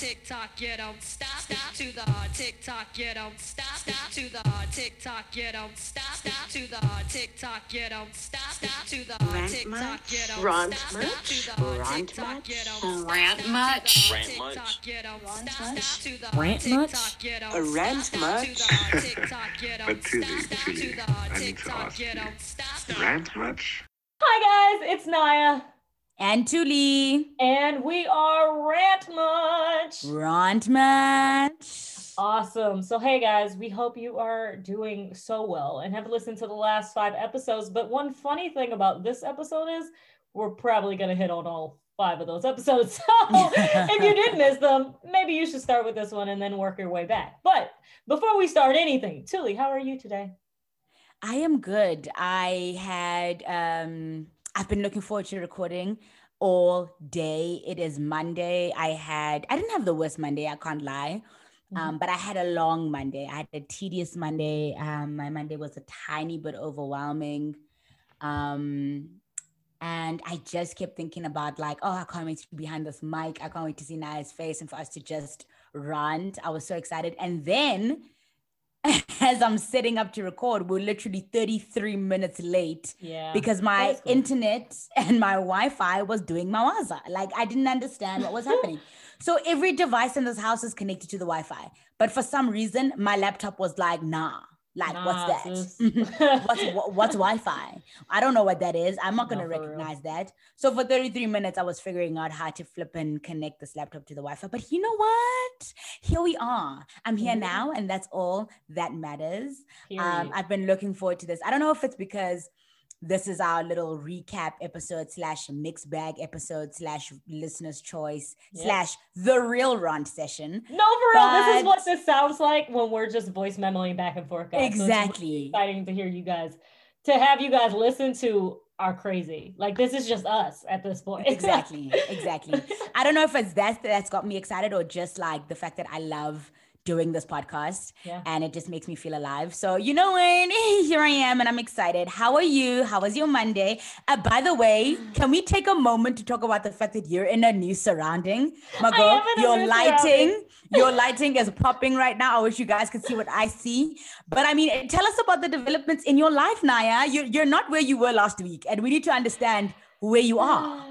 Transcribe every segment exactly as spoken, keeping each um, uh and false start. TikTok, you don't stop, stop to the hard TikTok, you don't stop, stop to the hard TikTok, you don't stop, stop to the hard TikTok, you don't stop, stop to the hard TikTok, you don't stop to the hard TikTok, you don't Rant Much, Rant Much, Rant Much, a Rant Much, but Tuli, Tuli, I need to ask you, Rant Much? Hi guys, it's Naya. And Tuli. And we are Rant Much. Rant Much. Awesome. So, hey guys, we hope you are doing so well and have listened to the last five episodes. But one funny thing about this episode is we're probably going to hit on all five of those episodes. So if you did miss them, maybe you should start with this one and then work your way back. But before we start anything, Tuli, how are you today? I am good. I had... um I've been looking forward to recording all day. It is Monday. I had, I didn't have the worst Monday, I can't lie. Mm-hmm. Um, but I had a long Monday. I had a tedious Monday. Um, my Monday was a tiny bit overwhelming. Um, and I just kept thinking about like, oh, I can't wait to be behind this mic. I can't wait to see Naya's face and for us to just rant. I was so excited. And then as I'm setting up to record, we're literally thirty-three minutes late. Yeah, because my cool. internet and my Wi-Fi was doing my waza. Like, I didn't understand what was happening. So every device in this house is connected to the Wi-Fi. But for some reason, my laptop was like, nah. Like, nah, what's that? what's, what, what's Wi-Fi? I don't know what that is. I'm not going to recognize real. that. So for thirty-three minutes, I was figuring out how to flip and connect this laptop to the Wi-Fi. But you know what? Here we are. I'm here mm-hmm. now, and that's all that matters. Um, I've been looking forward to this. I don't know if it's because this is our little recap episode slash mixed bag episode slash listener's choice yes. slash the real rant session. No, for but... real, this is what this sounds like when we're just voice memoing back and forth. Guys. Exactly. So it's really exciting to hear you guys, to have you guys listen to our crazy. Like, this is just us at this point. Exactly, exactly. I don't know if it's that that's got me excited or just like the fact that I love doing this podcast yeah. and it just makes me feel alive. So you know what, here I am and I'm excited. How are you? How was your Monday? Uh, by the way, can we take a moment to talk about the fact that you're in a new surrounding? My girl, your lighting, your lighting is popping right now. I wish you guys could see what I see. But I mean, tell us about the developments in your life, Naya. You're, you're not where you were last week and we need to understand where you are.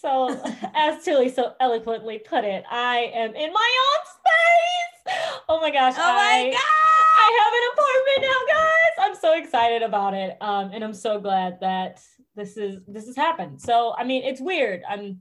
So as Tuli so eloquently put it, I am in my own space. Oh my gosh. Oh my I, God. I have an apartment now, guys. I'm so excited about it. Um, and I'm so glad that this is, this has happened. So, I mean, it's weird. I'm,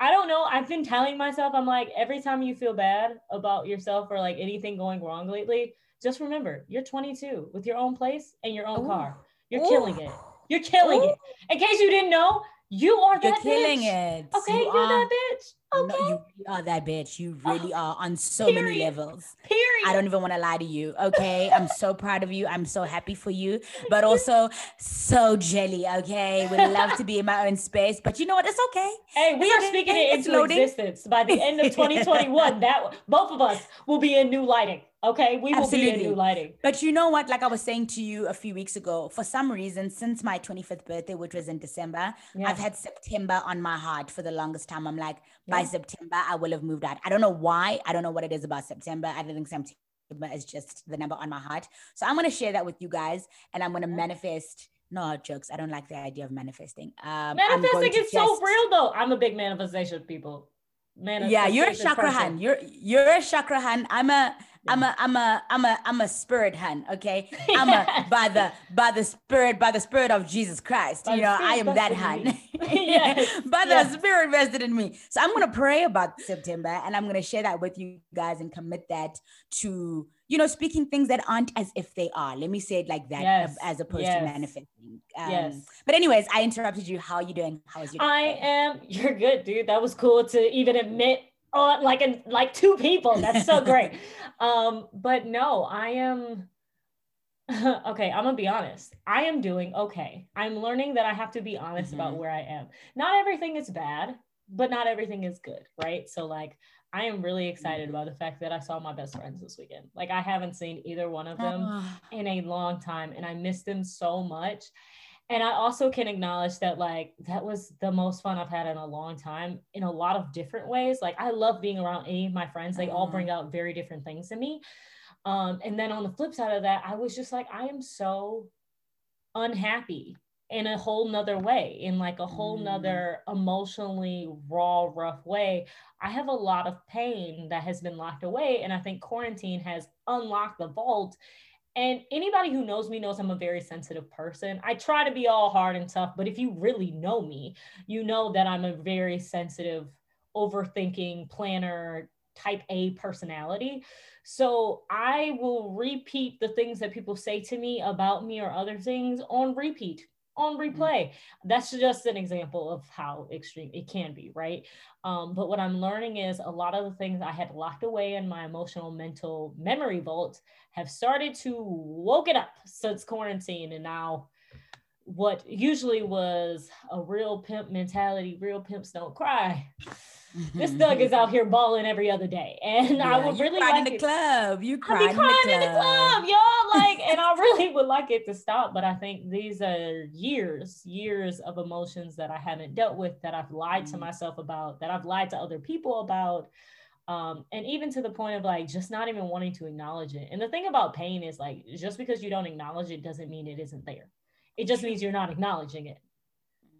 I don't know. I've been telling myself, I'm like, every time you feel bad about yourself or like anything going wrong lately, just remember you're twenty-two with your own place and your own Ooh. car. You're Ooh. killing it. You're killing Ooh. it. In case you didn't know, You are you're that killing bitch. It. Okay, you you're are, that bitch. Okay. No, you are that bitch. You really oh, are on so period. many levels. Period. I don't even want to lie to you. Okay. I'm so proud of you. I'm so happy for you, but also so jelly. Okay. Would love to be in my own space, but you know what? It's okay. Hey, we it's are speaking okay. it into loading. existence. By the end of twenty twenty-one, that both of us will be in new lighting. Okay, we will Absolutely. be in new lighting. But you know what? Like I was saying to you a few weeks ago, for some reason, since my twenty-fifth birthday, which was in December, yeah. I've had September on my heart for the longest time. I'm like, by yeah. September, I will have moved out. I don't know why. I don't know what it is about September. I think September is just the number on my heart. So I'm going to share that with you guys, and I'm going to yeah. manifest. No, jokes. I don't like the idea of manifesting. Um, manifesting is just... so real, though. I'm a big manifestation people. Manifestation yeah, you're a chakra hun. You're you're a chakra hun. I'm a I'm a, I'm a, I'm a, I'm a spirit hun. Okay. I'm yeah. a, by the, by the spirit, by the spirit of Jesus Christ, by you know, I am that hun. yes. By the yes. spirit vested in me. So I'm going to pray about September and I'm going to share that with you guys and commit that to, you know, speaking things that aren't as if they are. Let me say it like that yes. as opposed yes. to manifesting. Um, yes. But anyways, I interrupted you. How are you doing? How is your day? I am, you're good, dude. That was cool to even admit. Oh, like in like two people. That's so great. Um, but no, I am okay. I'm gonna be honest. I am doing okay. I'm learning that I have to be honest mm-hmm. about where I am. Not everything is bad, but not everything is good, right? So like, I am really excited about the fact that I saw my best friends this weekend. Like, I haven't seen either one of them in a long time, and I miss them so much. And I also can acknowledge that, like, that was the most fun I've had in a long time in a lot of different ways. Like, I love being around any of my friends. They all bring out very different things to me. Um, and then on the flip side of that, I was just like, I am so unhappy in a whole nother way, in like a whole nother emotionally raw, rough way. I have a lot of pain that has been locked away. And I think quarantine has unlocked the vault. And anybody who knows me knows I'm a very sensitive person. I try to be all hard and tough, but if you really know me, you know that I'm a very sensitive, overthinking, planner, type A personality. So I will repeat the things that people say to me about me or other things on repeat, on replay. Mm-hmm. That's just an example of how extreme it can be, right? Um, but what I'm learning is a lot of the things I had locked away in my emotional, mental memory vault have started to woke it up since quarantine. And now what usually was a real pimp mentality, real pimps don't cry. This thug is out here balling every other day. And yeah, I would really like in the it. club. You cried, in, cried the club. in the club, y'all. Like, and I really would like it to stop. But I think these are years, years of emotions that I haven't dealt with, that I've lied mm. to myself about, that I've lied to other people about. Um, and even to the point of like, just not even wanting to acknowledge it. And the thing about pain is like, just because you don't acknowledge it doesn't mean it isn't there. It just means you're not acknowledging it.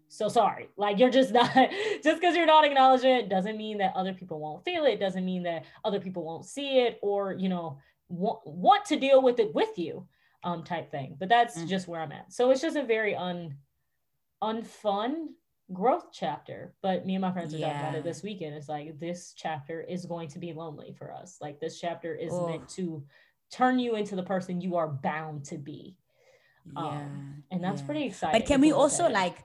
So sorry, like you're just not, just because you're not acknowledging it doesn't mean that other people won't feel it, doesn't mean that other people won't see it or, you know, w- want to deal with it with you um, type thing. But that's mm-hmm. just where I'm at. So it's just a very un unfun growth chapter. But me and my friends are yeah. talking about it this weekend. It's like, this chapter is going to be lonely for us. Like this chapter is oh. meant to turn you into the person you are bound to be. Yeah. Um, and that's yeah. pretty exciting. But can we also like,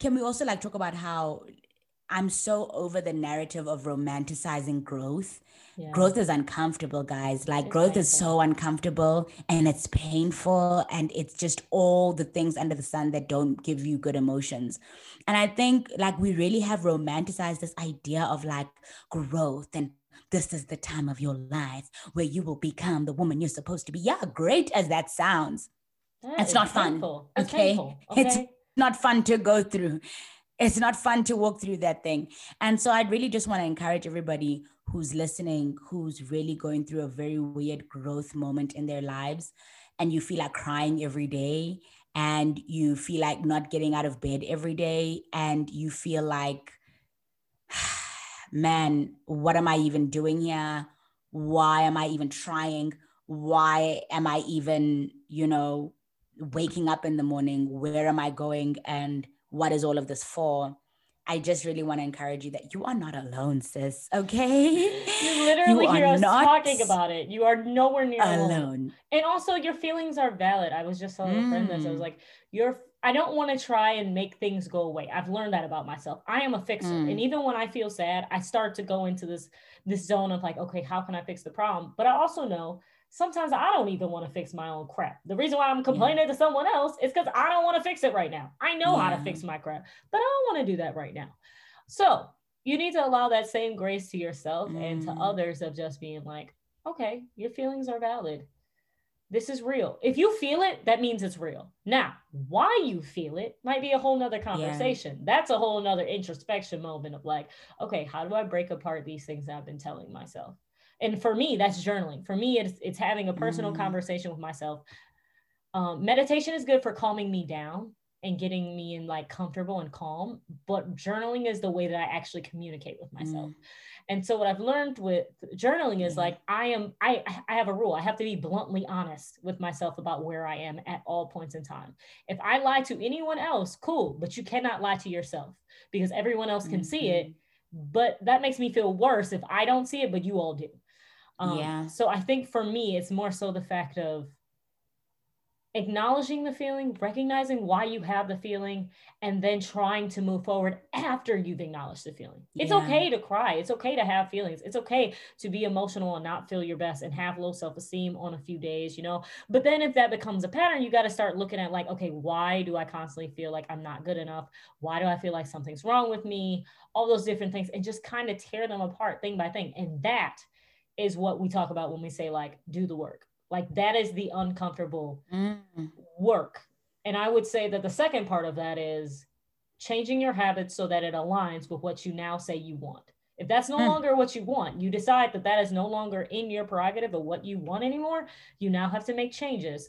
Can we also like talk about how I'm so over the narrative of romanticizing growth? Yeah. Growth is uncomfortable, guys. Like it's growth painful. is so uncomfortable and it's painful and it's just all the things under the sun that don't give you good emotions. And I think like we really have romanticized this idea of like growth and this is the time of your life where you will become the woman you're supposed to be. Yeah, great as that sounds. That it's not painful. fun. It's okay. Painful. Okay. It's not fun to go through. It's not fun to walk through that thing. And so I'd really just want to encourage everybody who's listening, who's really going through a very weird growth moment in their lives, and you feel like crying every day, and you feel like not getting out of bed every day, and you feel like, man, what am I even doing here? Why am I even trying? Why am I even, you know, waking up in the morning? Where am I going? And what is all of this for? I just really want to encourage you that you are not alone, sis. Okay. You literally you hear us talking about it. You are nowhere near alone. alone. And also your feelings are valid. I was just telling mm. a friend this. I was like, you're, I don't want to try and make things go away. I've learned that about myself. I am a fixer. Mm. And even when I feel sad, I start to go into this, this zone of like, okay, how can I fix the problem? But I also know sometimes I don't even want to fix my own crap. The reason why I'm complaining yeah. to someone else is because I don't want to fix it right now. I know yeah. how to fix my crap, but I don't want to do that right now. So you need to allow that same grace to yourself mm. and to others of just being like, okay, your feelings are valid. This is real. If you feel it, that means it's real. Now, why you feel it might be a whole nother conversation. Yeah. That's a whole nother introspection moment of like, okay, how do I break apart these things I've been telling myself? And for me, that's journaling. For me, it's it's having a personal mm. conversation with myself. Um, meditation is good for calming me down and getting me in like comfortable and calm, but journaling is the way that I actually communicate with myself. Mm. And so what I've learned with journaling is like, I am, I, I have a rule. I have to be bluntly honest with myself about where I am at all points in time. If I lie to anyone else, cool, but you cannot lie to yourself because everyone else can mm-hmm. see it, but that makes me feel worse if I don't see it, but you all do. Um, yeah. So I think for me, it's more so the fact of acknowledging the feeling, recognizing why you have the feeling, and then trying to move forward after you've acknowledged the feeling. Yeah. It's okay to cry. It's okay to have feelings. It's okay to be emotional and not feel your best and have low self-esteem on a few days, you know, but then if that becomes a pattern, you got to start looking at like, okay, why do I constantly feel like I'm not good enough? Why do I feel like something's wrong with me? All those different things, and just kind of tear them apart thing by thing. And that is what we talk about when we say like, do the work. Like that is the uncomfortable mm. work And I would say that the second part of that is changing your habits so that it aligns with what you now say you want. If that's no mm. longer what you want, you decide that that is no longer in your prerogative of what you want anymore, you now have to make changes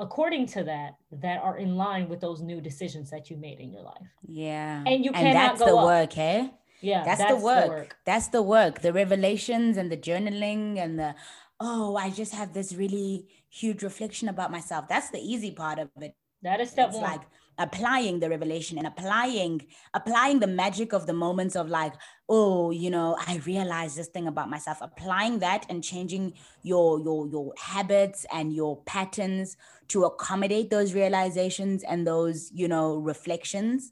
according to that, that are in line with those new decisions that you made in your life. Yeah. And you cannot and that's go the up. work, eh? Yeah, that's, that's the, work. the work. That's the work. The revelations and the journaling and the, oh, I just have this really huge reflection about myself. That's the easy part of it. That is step it's one. Like applying the revelation and applying, applying the magic of the moments of like, oh, you know, I realized this thing about myself, applying that and changing your, your, your habits and your patterns to accommodate those realizations and those, you know, reflections.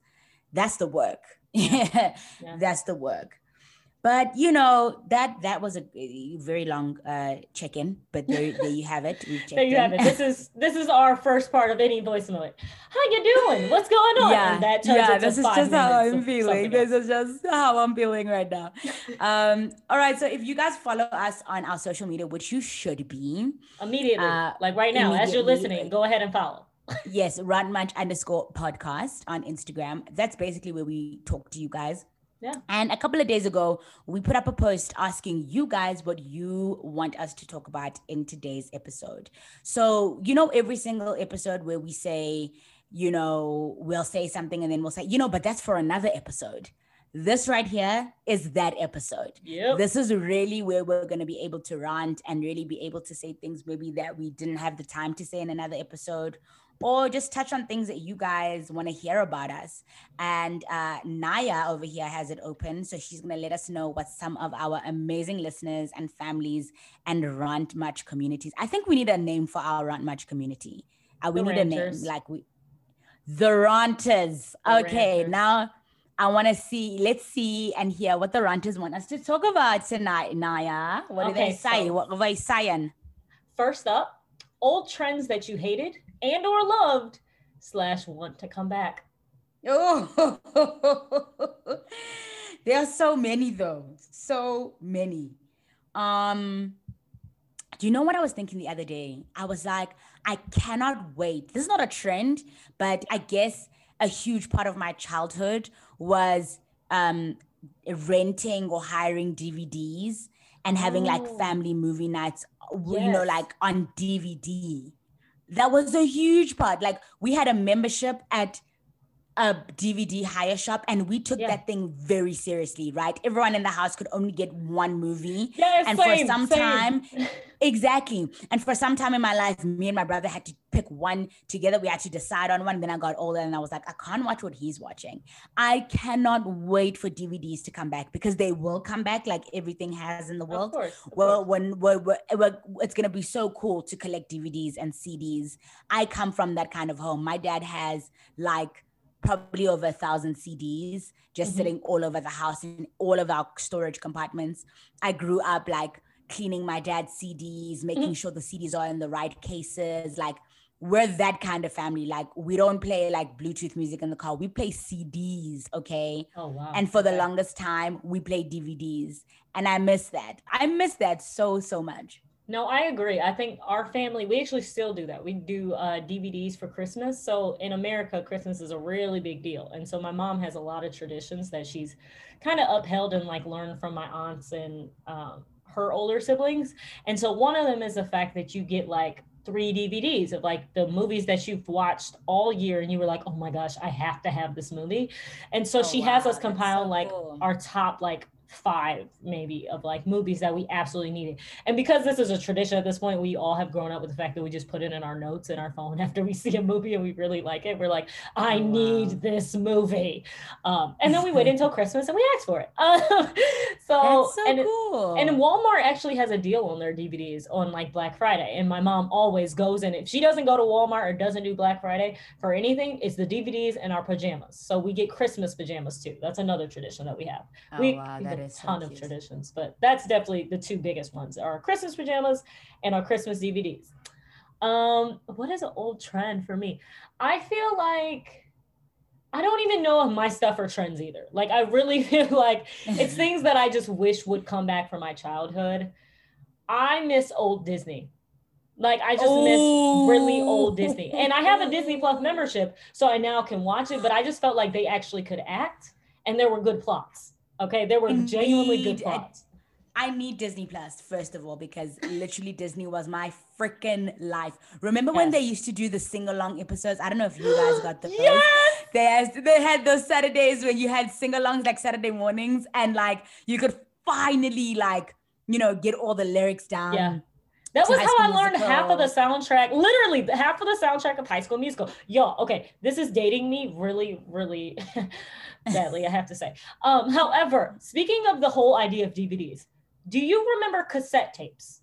That's the work. Yeah. yeah. That's the work. But, you know, that that was a very long uh, check-in, but there, there you have it. There you in. have it. This is this is our first part of any voicemail. How you doing? What's going on? Yeah, and that turns yeah this is just how I'm feeling. This is just how I'm feeling right now. Um, all right. So if you guys follow us on our social media, which you should be. Immediately. Uh, like right now, as you're listening, go ahead and follow. Yes. Rant Much underscore podcast on Instagram. That's basically where we talk to you guys. Yeah. And a couple of days ago, we put up a post asking you guys what you want us to talk about in today's episode. So, you know, every single episode where we say, you know, we'll say something and then we'll say, you know, but that's for another episode. This right here is that episode. Yep. This is really where we're going to be able to rant and really be able to say things maybe that we didn't have the time to say in another episode, or just touch on things that you guys want to hear about us. And uh, Naya over here has it open. So she's going to let us know what some of our amazing listeners and families and Rant Much communities. I think we need a name for our Rant Much community. Uh, we the need ranters. a name like we, the Ranters. The okay, ranters. Now I want to see, let's see and hear what the Ranters want us to talk about tonight, Naya. What okay, do they say? So what are they saying? First up, old trends that you hated and or loved slash want to come back. Oh, there are so many though. So many. Um, do you know what I was thinking the other day? I was like, I cannot wait. This is not a trend, but I guess a huge part of my childhood was um, renting or hiring D V Ds and having oh. like family movie nights, yes. you know, like on D V D. That was a huge part. Like we had a membership at a D V D hire shop and we took yeah. that thing very seriously, right? Everyone in the house could only get one movie. Yeah, and same, for some same. time, exactly. And for some time in my life, me and my brother had to pick one together. We had to decide on one. Then I got older and I was like, I can't watch what he's watching. I cannot wait for D V Ds to come back because they will come back like everything has in the world. Of course, of well, course. When we're, we're, we're, it's going to be so cool to collect D V Ds and C Ds. I come from that kind of home. My dad has like probably over a thousand C Ds just mm-hmm. sitting all over the house in all of our storage compartments. I grew up like cleaning my dad's C Ds, making mm-hmm. sure the C Ds are in the right cases. Like we're that kind of family. Like we don't play like Bluetooth music in the car. We play C Ds, okay? Oh, wow. And for the yeah. longest time, we played D V Ds. And I miss that. I miss that so, so much. No, I agree. I think our family, we actually still do that. We do uh, D V Ds for Christmas. So in America, Christmas is a really big deal. And so my mom has a lot of traditions that she's kind of upheld and like learned from my aunts and um, her older siblings. And so one of them is the fact that you get like three D V Ds of like the movies that you've watched all year. And you were like, oh my gosh, I have to have this movie. And so oh, she wow. has us compile so like cool. our top like five maybe of like movies that we absolutely needed. And because this is a tradition at this point, we all have grown up with the fact that we just put it in our notes in our phone after we see a movie and we really like it. We're like, I oh, wow. need this movie. Um, and then we wait until Christmas and we ask for it. Um, so, so and, cool. and Walmart actually has a deal on their D V Ds on like Black Friday. And my mom always goes in. If she doesn't go to Walmart or doesn't do Black Friday for anything, it's the D V Ds and our pajamas. So we get Christmas pajamas too. That's another tradition that we have. Oh, we, wow, that a ton so of traditions, but that's definitely the two biggest ones are Christmas pajamas and our Christmas D V Ds. Um, what is an old trend for me? I feel like I don't even know if my stuff are trends either. Like I really feel like it's things that I just wish would come back from my childhood. I miss old Disney. Like, I just Ooh. miss really old Disney. And I have a Disney Plus membership, so I now can watch it, but I just felt like they actually could act, and there were good plots. Okay, there were Indeed. genuinely good plots. I need Disney Plus, first of all, because literally Disney was my freaking life. Remember yes. when they used to do the sing-along episodes? I don't know if you guys got the yes! first. They, has, they had those Saturdays where you had sing-alongs, like Saturday mornings, and like you could finally like, you know, get all the lyrics down. Yeah. That was how I learned half of the soundtrack, literally half of the soundtrack of High School Musical. Yo, okay, this is dating me really, really badly, I have to say. Um, however, speaking of the whole idea of D V Ds, do you remember cassette tapes?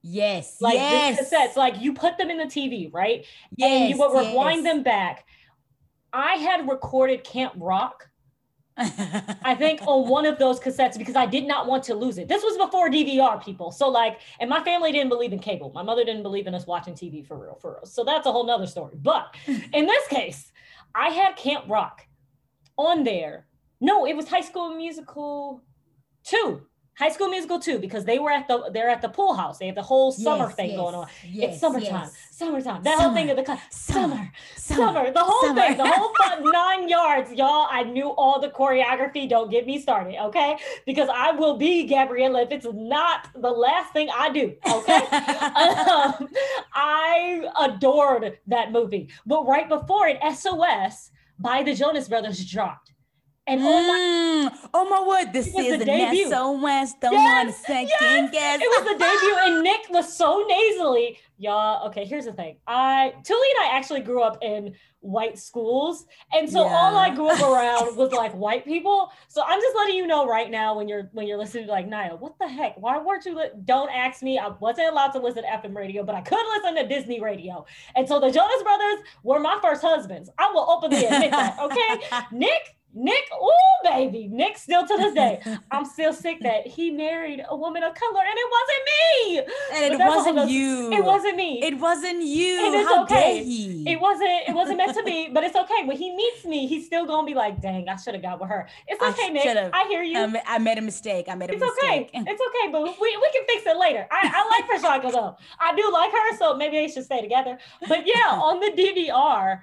Yes, like yes. the cassettes, like you put them in the T V, right? Yes, and you would rewind yes. them back. I had recorded Camp Rock, I think, on one of those cassettes because I did not want to lose it. This was before D V R, people. So like, and my family didn't believe in cable. My mother didn't believe in us watching T V for real, for real. So that's a whole nother story. But in this case, I had Camp Rock on there. No, it was High School Musical two. High School Musical two, because they were at the they're at the pool house. They have the whole summer yes, thing yes, going on. Yes, it's summertime, yes. summertime. That summer, whole thing of the summer, summer, summer, summer, the whole summer. thing, the whole fun nine yards, y'all. I knew all the choreography. Don't get me started, okay? Because I will be Gabriella if it's not the last thing I do, okay? um, I adored that movie, but right before it, S O S by the Jonas Brothers dropped. And oh my, mm, oh my word, this is the debut. So much the yes, one second yes. guess. It was the debut, and Nick was so nasally. Y'all, okay, here's the thing. I Tuli and I actually grew up in white schools, and so yeah. all I grew up around was like white people. So I'm just letting you know right now when you're when you're listening to like, Naya, what the heck? Why weren't you, li- don't ask me. I wasn't allowed to listen to F M radio, but I could listen to Disney radio. And so the Jonas Brothers were my first husbands. I will openly admit that, okay? Nick, Nick, oh baby, Nick still to this day. I'm still sick that he married a woman of color, and it wasn't me. And but it wasn't those, you. It wasn't me. It wasn't you. And it's How okay. dare he? It wasn't. It wasn't meant to be. But it's okay. When he meets me, he's still gonna be like, "Dang, I should have got with her." It's okay, I Nick. Should've. I hear you. Um, I made a mistake. I made a it's mistake. It's okay. It's okay, boo. We we can fix it later. I, I like Prashaka though. I do like her, so maybe they should stay together. But yeah, on the D V R.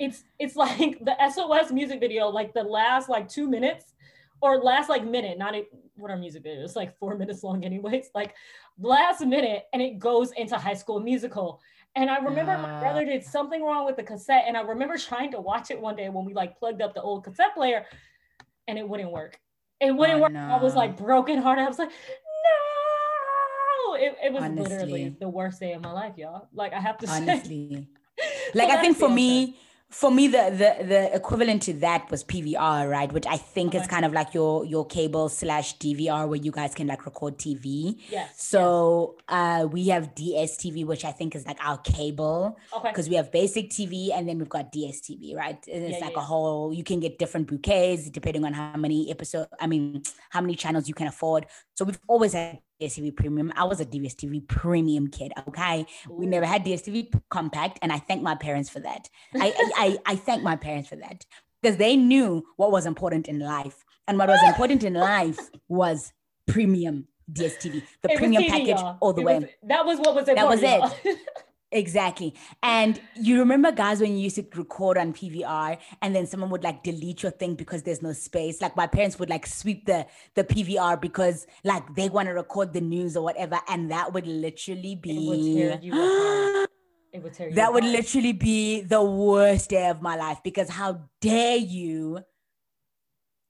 It's it's like the S O S music video, like the last like two minutes or last like minute, not a, what our music video is like four minutes long anyways, like last minute, and it goes into High School Musical. And I remember uh, my brother did something wrong with the cassette, and I remember trying to watch it one day when we like plugged up the old cassette player, and it wouldn't work. It wouldn't oh, work. No. I was like broken hearted. I was like, no, it, it was honestly. literally the worst day of my life, y'all. Like I have to honestly. say. Like I think for me, For me, the, the the equivalent to that was P V R, right? Which I think okay. is kind of like your your cable slash D V R, where you guys can like record T V. Yes. So yes. Uh, we have D S T V, which I think is like our cable. Okay. Because we have basic T V, and then we've got D S T V, right? And it's yeah, like yeah, a whole. You can get different bouquets depending on how many episodes. I mean, how many channels you can afford. So we've always had D S T V Premium. I was a D S T V Premium kid, okay? Ooh. We never had D S T V Compact, and I thank my parents for that. I, I, I thank my parents for that because they knew what was important in life, and what was important in life was Premium D S T V, the it premium T V, package y'all. all the it way. Was, that was what was important. That was it. Exactly. And you remember, guys, when you used to record on P V R, and then someone would like delete your thing because there's no space. Like my parents would like sweep the, the P V R because like they want to record the news or whatever. And that would literally be, it would tear you apart. It would tear you that apart. Would literally be the worst day of my life, because how dare you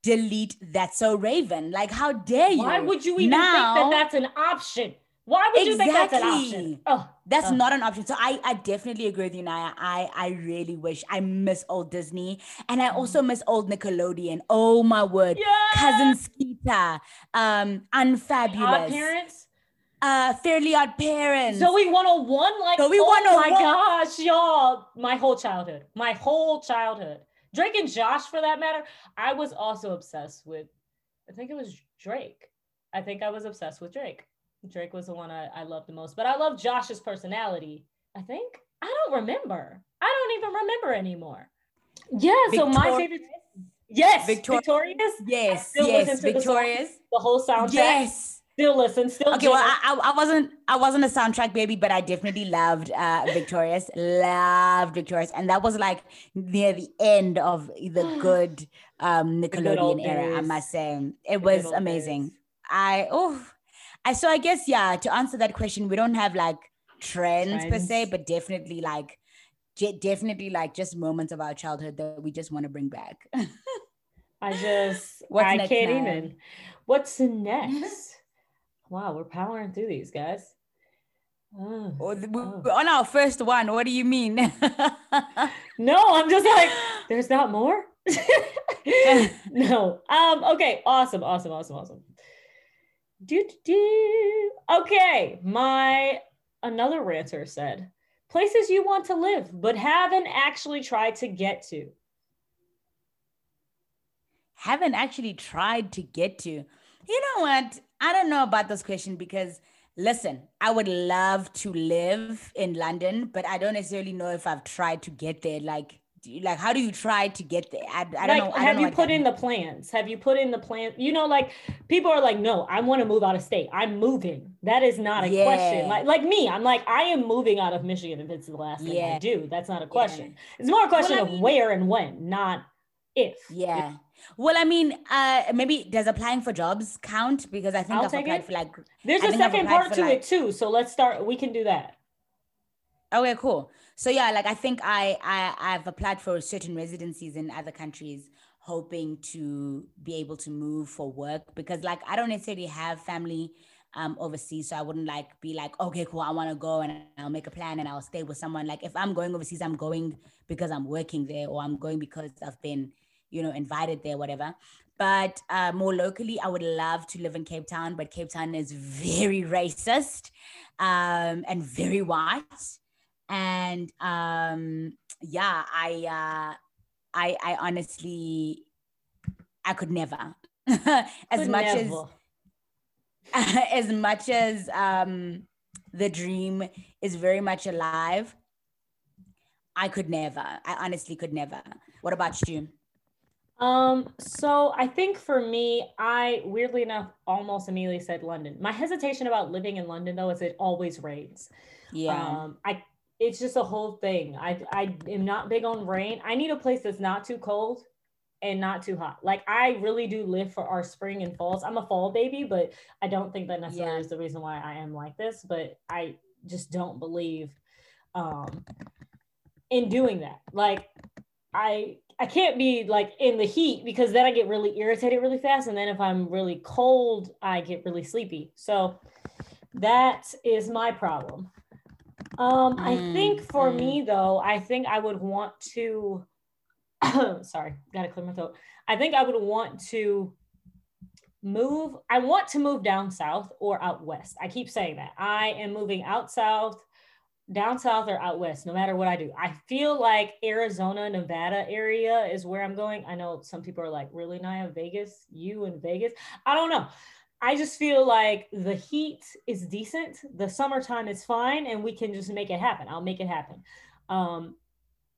delete that? So Raven, like how dare you? Why would you even now, think that that's an option? Why would exactly. you think that's an option? Oh, that's oh. not an option. So I, I definitely agree with you, Naya. I, I really wish. I miss old Disney. And I also miss old Nickelodeon. Oh, my word. Yes! Cousin Skeeter. Um, Unfabulous. OddParents? Uh, Fairly OddParents. Zoe one oh one? Like, Zoe one oh one. Oh, my gosh, y'all. My whole childhood. My whole childhood. Drake and Josh, for that matter. I was also obsessed with, I think it was Drake. I think I was obsessed with Drake. Drake was the one I, I loved the most, but I love Josh's personality. I think I don't remember. I don't even remember anymore. Yeah. Victor- so my favorite. Yes. Victor- Victorious. Yes. Yes. Victorious. The, song, the whole soundtrack. Yes. Still listen, still. Okay, jam. Well, I, I wasn't, I wasn't a soundtrack baby, but I definitely loved uh, Victorious, loved Victorious, and that was like near the end of the good um, Nickelodeon the era. I must say, it was amazing. Days. I oh, I so I guess yeah. To answer that question, we don't have like trends, trends. per se, but definitely like, j- definitely like just moments of our childhood that we just want to bring back. I just, What's I next, can't Naya? even. What's next? Wow, we're powering through these, guys. Oh, oh, the, oh. On our first one, what do you mean? No, I'm just like, there's not more? No. Um. Okay, awesome, awesome, awesome, awesome. Do, do, do. Okay, my, another ranter said, places you want to live, but haven't actually tried to get to. Haven't actually tried to get to. You know what? I don't know about this question because, listen, I would love to live in London, but I don't necessarily know if I've tried to get there. Like, do you, like, how do you try to get there? I, I like, don't know. I have don't you know put in means. the plans? Have you put in the plan? You know, like, people are like, no, I want to move out of state. I'm moving. That is not a yeah. question. Like, like me, I'm like, I am moving out of Michigan if it's the last thing yeah. I do. That's not a question. Yeah. It's more a question well, I mean, of where and when, not if. Yeah. If, Well, I mean, uh, maybe does applying for jobs count? Because I think I'll I've applied it. for like... There's I a second part to like, it too. So let's start. We can do that. Okay, cool. So yeah, like I think I, I, I've applied for certain residencies in other countries, hoping to be able to move for work. Because like, I don't necessarily have family um, overseas. So I wouldn't like be like, okay, cool, I want to go and I'll make a plan and I'll stay with someone. Like if I'm going overseas, I'm going because I'm working there or I'm going because I've been... you know, invited there, whatever. But uh, more locally, I would love to live in Cape Town, but Cape Town is very racist um, and very white. And um, yeah, I, uh, I, I honestly, I could never, as much as, as much as um, the dream is very much alive. I could never, I honestly could never. What about you? Um, so I think for me, I weirdly enough almost immediately said London. My hesitation about living in London though is it always rains. Yeah. Um, I it's just a whole thing. I I am not big on rain. I need a place that's not too cold and not too hot. Like I really do live for our spring and falls. I'm a fall baby, but I don't think that necessarily yeah. is the reason why I am like this, but I just don't believe um in doing that. Like I I can't be like in the heat because then I get really irritated really fast. And then if I'm really cold, I get really sleepy. So that is my problem. Um, mm, I think for mm. me though, I think I would want to, sorry, gotta clear my throat. I think I would want to move. I want to move down south or out west. I keep saying that. I am moving out south. Down south or out west, no matter what I do. I feel like Arizona, Nevada area is where I'm going. I know some people are like, really, Naya, Vegas? You in Vegas? I don't know. I just feel like the heat is decent. The summertime is fine, and we can just make it happen. I'll make it happen. Um,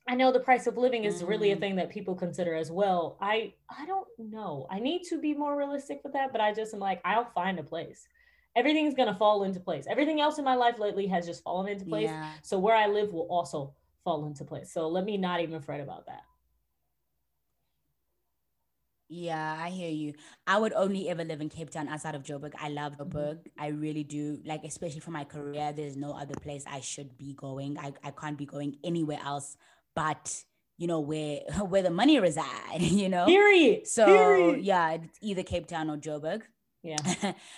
I know the price of living is really a thing that people consider as well. I, I don't know. I need to be more realistic with that, but I just am like, I'll find a place. Everything's going to fall into place. Everything else in my life lately has just fallen into place. Yeah. So where I live will also fall into place. So let me not even fret about that. Yeah, I hear you. I would only ever live in Cape Town outside of Joburg. I love Joburg. I really do. Like, especially for my career, there's no other place I should be going. I, I can't be going anywhere else but, you know, where where the money reside, you know? Period. So, Period. yeah, either Cape Town or Joburg. Yeah.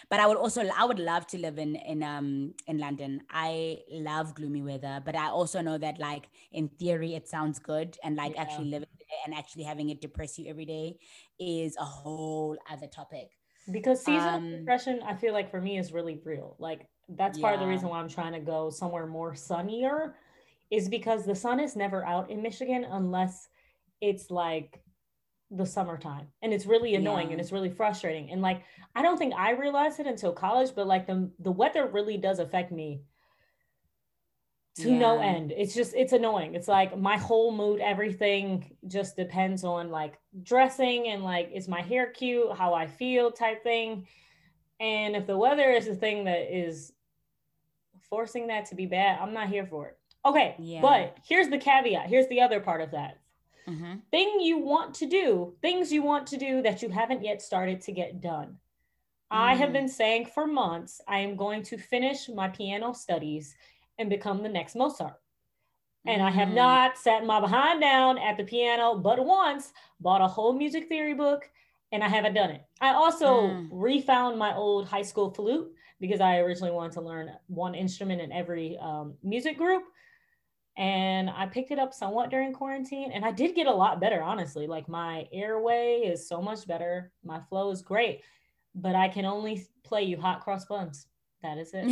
But I would also, I would love to live in, in, um, in London. I love gloomy weather, but I also know that like in theory, it sounds good. And like yeah. actually living there and actually having it depress you every day is a whole other topic. Because seasonal um, depression, I feel like for me is really real. Like that's part yeah. of the reason why I'm trying to go somewhere more sunnier is because the sun is never out in Michigan unless it's like the summertime, and it's really annoying yeah. and it's really frustrating. And like, I don't think I realized it until college, but like the, the weather really does affect me to yeah. no end. It's just, it's annoying. It's like my whole mood, everything just depends on like dressing and like, is my hair cute, how I feel type thing. And if the weather is the thing that is forcing that to be bad, I'm not here for it. Okay, yeah. But here's the caveat. Here's the other part of that. Mm-hmm. Thing you want to do, things you want to do that you haven't yet started to get done. Mm. I have been saying for months, I am going to finish my piano studies and become the next Mozart. And mm-hmm. I have not sat my behind down at the piano, but once bought a whole music theory book and I haven't done it. I also mm. refound my old high school flute because I originally wanted to learn one instrument in every um, music group. And I picked it up somewhat during quarantine and I did get a lot better, honestly. Like my airway is so much better. My flow is great, but I can only play you hot cross buns. That is it.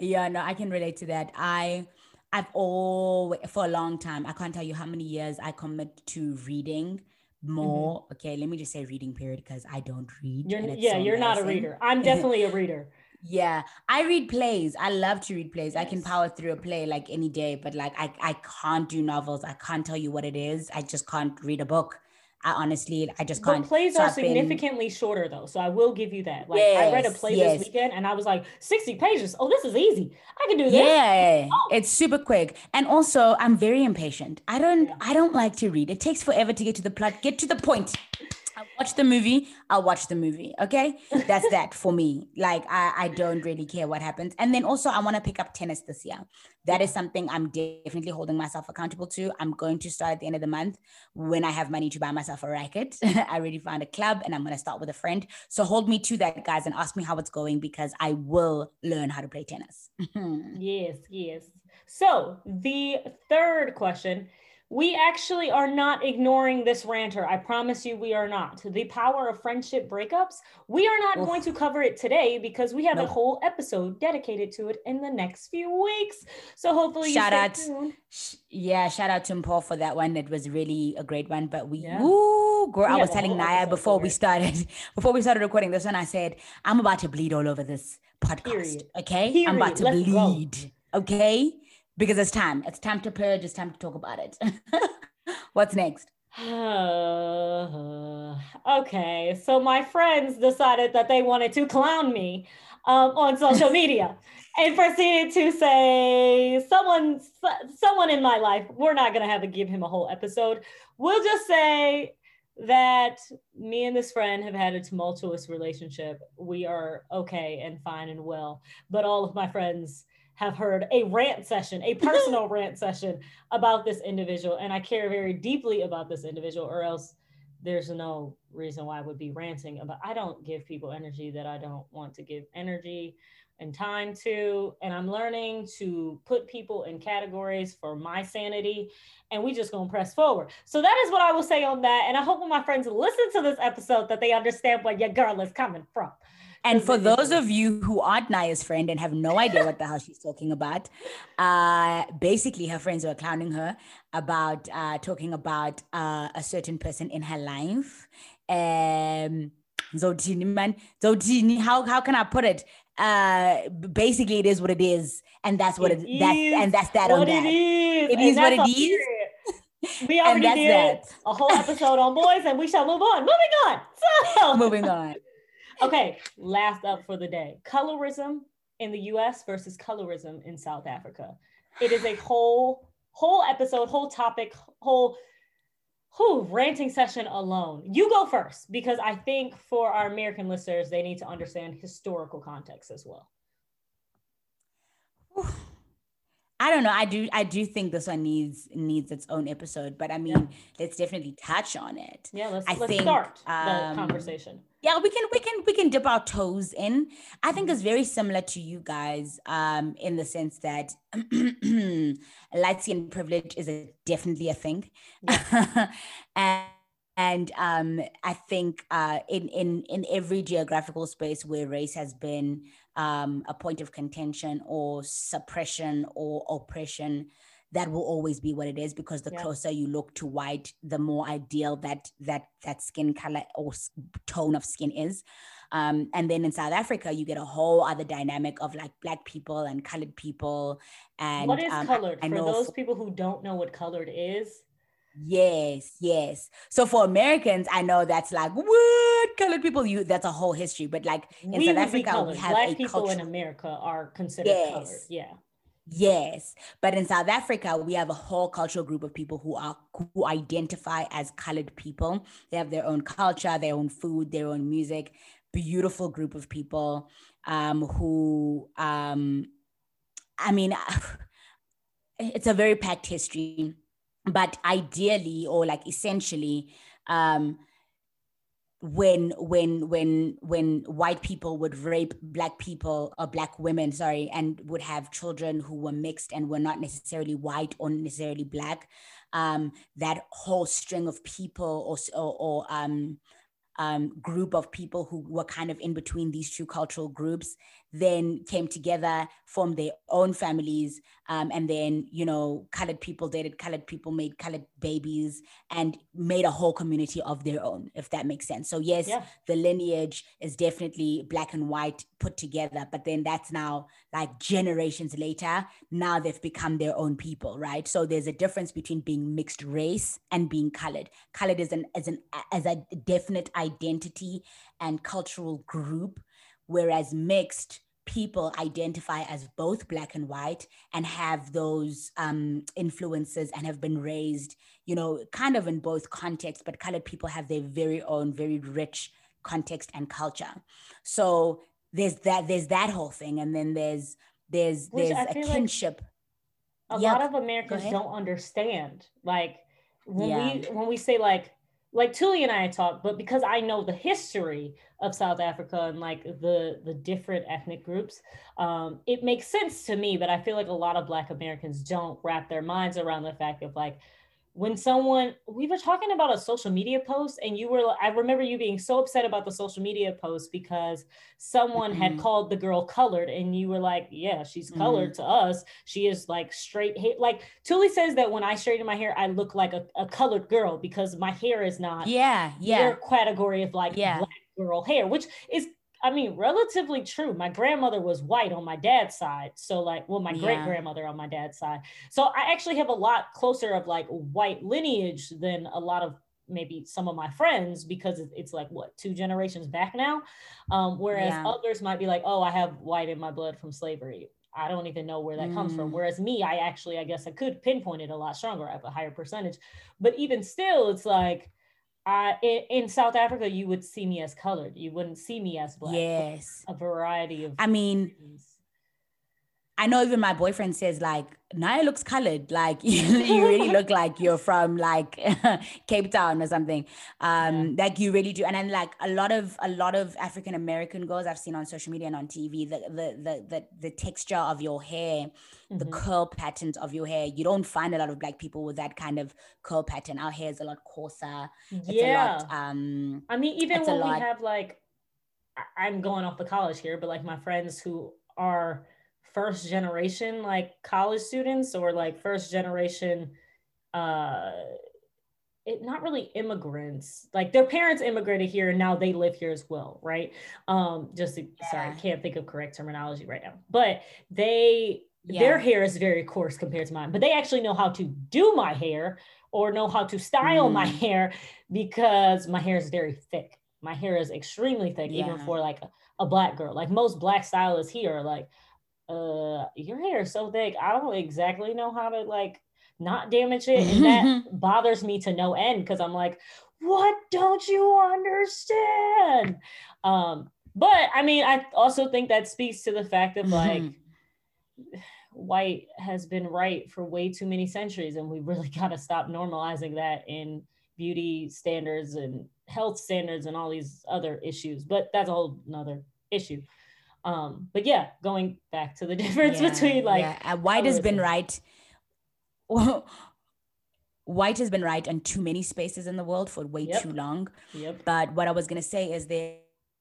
Yeah, no, I can relate to that. I, I've always, for a long time, I can't tell you how many years I commit to reading more. Mm-hmm. Okay, let me just say reading period because I don't read. You're, yeah, so you're not a reader. I'm definitely a reader. Yeah, I read plays. I love to read plays. Yes. I can power through a play like any day, but like I, I can't do novels. I can't tell you what it is. I just can't read a book. I honestly, I just can't. But plays are significantly in. shorter though. So I will give you that. Like yes, I read a play yes. this weekend and I was like sixty pages. Oh, this is easy. I can do this. Yeah, oh. It's super quick. And also I'm very impatient. I don't, yeah. I don't like to read. It takes forever to get to the plot. Get to the point. I watch the movie. I'll watch the movie. Okay. That's that for me. Like I, I don't really care what happens. And then also I want to pick up tennis this year. That is something I'm definitely holding myself accountable to. I'm going to start at the end of the month when I have money to buy myself a racket. I already found a club and I'm going to start with a friend. So hold me to that, guys, and ask me how it's going because I will learn how to play tennis. Yes, yes. So the third question, we actually are not ignoring this ranter. I promise you we are not. The power of friendship breakups, we are not Oof. going to cover it today because we have no. a whole episode dedicated to it in the next few weeks. So hopefully shout you out, tuned. Sh- Yeah, shout out to Paul for that one. It was really a great one, but we, yeah. woo, girl, we I was telling Naya before we started, before we started recording this one, I said, I'm about to bleed all over this podcast, Period. okay? Period. I'm about to Let's bleed, go. okay? Because it's time. It's time to purge. It's time to talk about it. What's next? Uh, okay. So my friends decided that they wanted to clown me um, on social media and proceeded to say, someone, someone in my life, we're not going to have to give him a whole episode. We'll just say that me and this friend have had a tumultuous relationship. We are okay and fine and well, but all of my friends have heard a rant session, a personal rant session about this individual. And I care very deeply about this individual or else there's no reason why I would be ranting about. I don't give people energy that I don't want to give energy and time to. And I'm learning to put people in categories for my sanity and we just gonna press forward. So that is what I will say on that. And I hope when my friends listen to this episode that they understand where your girl is coming from. And for those of you who aren't Naya's friend and have no idea what the hell she's talking about, uh, basically her friends were clowning her about uh, talking about uh, a certain person in her life. Um, Zotini, man, Zotini, how how can I put it? Uh, basically, it is what it is, and that's what it, it is. That, and that's that what on that. It is, it is what it is. Period. We already did that. a whole episode on boys, and we shall move on. Moving on. So moving on. Okay, last up for the day. Colorism in the U S versus colorism in South Africa. It is a whole, whole episode, whole topic, whole, whole ranting session alone. You go first, because I think for our American listeners, they need to understand historical context as well. I don't know. I do. I do think this one needs needs its own episode, but I mean, yeah. let's definitely touch on it. Yeah, let's, I let's think, start um, the conversation. Yeah, we can we can we can dip our toes in. I think it's very similar to you guys um, in the sense that light skin privilege is a, definitely a thing, yeah. and and um, I think uh, in in in every geographical space where race has been Um, a point of contention or suppression or oppression, that will always be what it is, because the yeah. closer you look to white, the more ideal that that that skin color or tone of skin is. Um, and then in South Africa, you get a whole other dynamic of like black people and colored people. And what is um, colored? I, I for those for- people who don't know what colored is, Yes, yes. So for Americans, I know that's like, what colored people? You that's a whole history. But like in we South Africa, we have Black a people culture. In America are considered yes. colored. Yeah. Yes, but in South Africa, we have a whole cultural group of people who are who identify as colored people. They have their own culture, their own food, their own music. Beautiful group of people um, who, um, I mean, it's a very packed history. But ideally, or like essentially, um, when when when when white people would rape black people or black women, sorry, and would have children who were mixed and were not necessarily white or necessarily black, um, that whole string of people or or, or um, um, group of people who were kind of in between these two cultural groups then came together, formed their own families, um, and then, you know, colored people dated colored people, made colored babies, and made a whole community of their own, if that makes sense. So yes, yeah. The lineage is definitely black and white put together, but then that's now like generations later, now they've become their own people, right? So there's a difference between being mixed race and being colored. Colored is an as an as a definite identity and cultural group, whereas mixed people identify as both black and white and have those um, influences and have been raised, you know, kind of in both contexts, but colored people have their very own, very rich context and culture. So there's that, there's that whole thing. And then there's, there's, Which there's a kinship. Like a yep. lot of Americans don't understand. Like when yeah. we, when we say like, like Tuli and I talk, but because I know the history of South Africa and like the, the different ethnic groups, um, it makes sense to me, but I feel like a lot of Black Americans don't wrap their minds around the fact of like, when someone, we were talking about a social media post and you were, I remember you being so upset about the social media post because someone mm-hmm. had called the girl colored and you were like, yeah, she's mm-hmm. colored to us. She is like straight hair. Like Tuli says that when I straighten my hair, I look like a, a colored girl because my hair is not yeah, yeah. their category of like yeah. black girl hair, which is, I mean, relatively true. My grandmother was white on my dad's side. So like, well, my yeah. great grandmother on my dad's side. So I actually have a lot closer of like white lineage than a lot of maybe some of my friends, because it's like what, two generations back now. Um, whereas yeah. others might be like, oh, I have white in my blood from slavery. I don't even know where that mm. comes from. Whereas me, I actually, I guess I could pinpoint it a lot stronger. I have a higher percentage, but even still it's like, I, in, in South Africa, you would see me as colored. You wouldn't see me as black. Yes. A variety of... I mean, things. I know even my boyfriend says, like, Naya looks colored. Like, you, you really look like you're from, like, Cape Town or something. Um, yeah. Like, you really do. And then, like, a lot of a lot of African-American girls I've seen on social media and on T V, the the the the, the texture of your hair, mm-hmm. the curl patterns of your hair. You don't find a lot of Black people with that kind of curl pattern. Our hair is a lot coarser. It's yeah. a lot, um, I mean, even when lot... we have, like, I'm going off the college here, but, like, my friends who are... first generation like college students or like first generation uh it not really immigrants, like their parents immigrated here and now they live here as well, right? Um just to, yeah. sorry, can't think of correct terminology right now, but they yeah. their hair is very coarse compared to mine, but they actually know how to do my hair or know how to style mm. my hair, because my hair is very thick. My hair is extremely thick yeah. even for like a, a black girl. Like most black stylists here are like, uh your hair is so thick, I don't exactly know how to like not damage it, and that bothers me to no end, because I'm like, what don't you understand? Um but I mean, I also think that speaks to the fact of like white has been right for way too many centuries, and we really got to stop normalizing that in beauty standards and health standards and all these other issues, but that's a whole nother issue. Um, but yeah, going back to the difference yeah, between like yeah. white has been right. White has been right in too many spaces in the world for way yep. too long. Yep. But what I was gonna say is there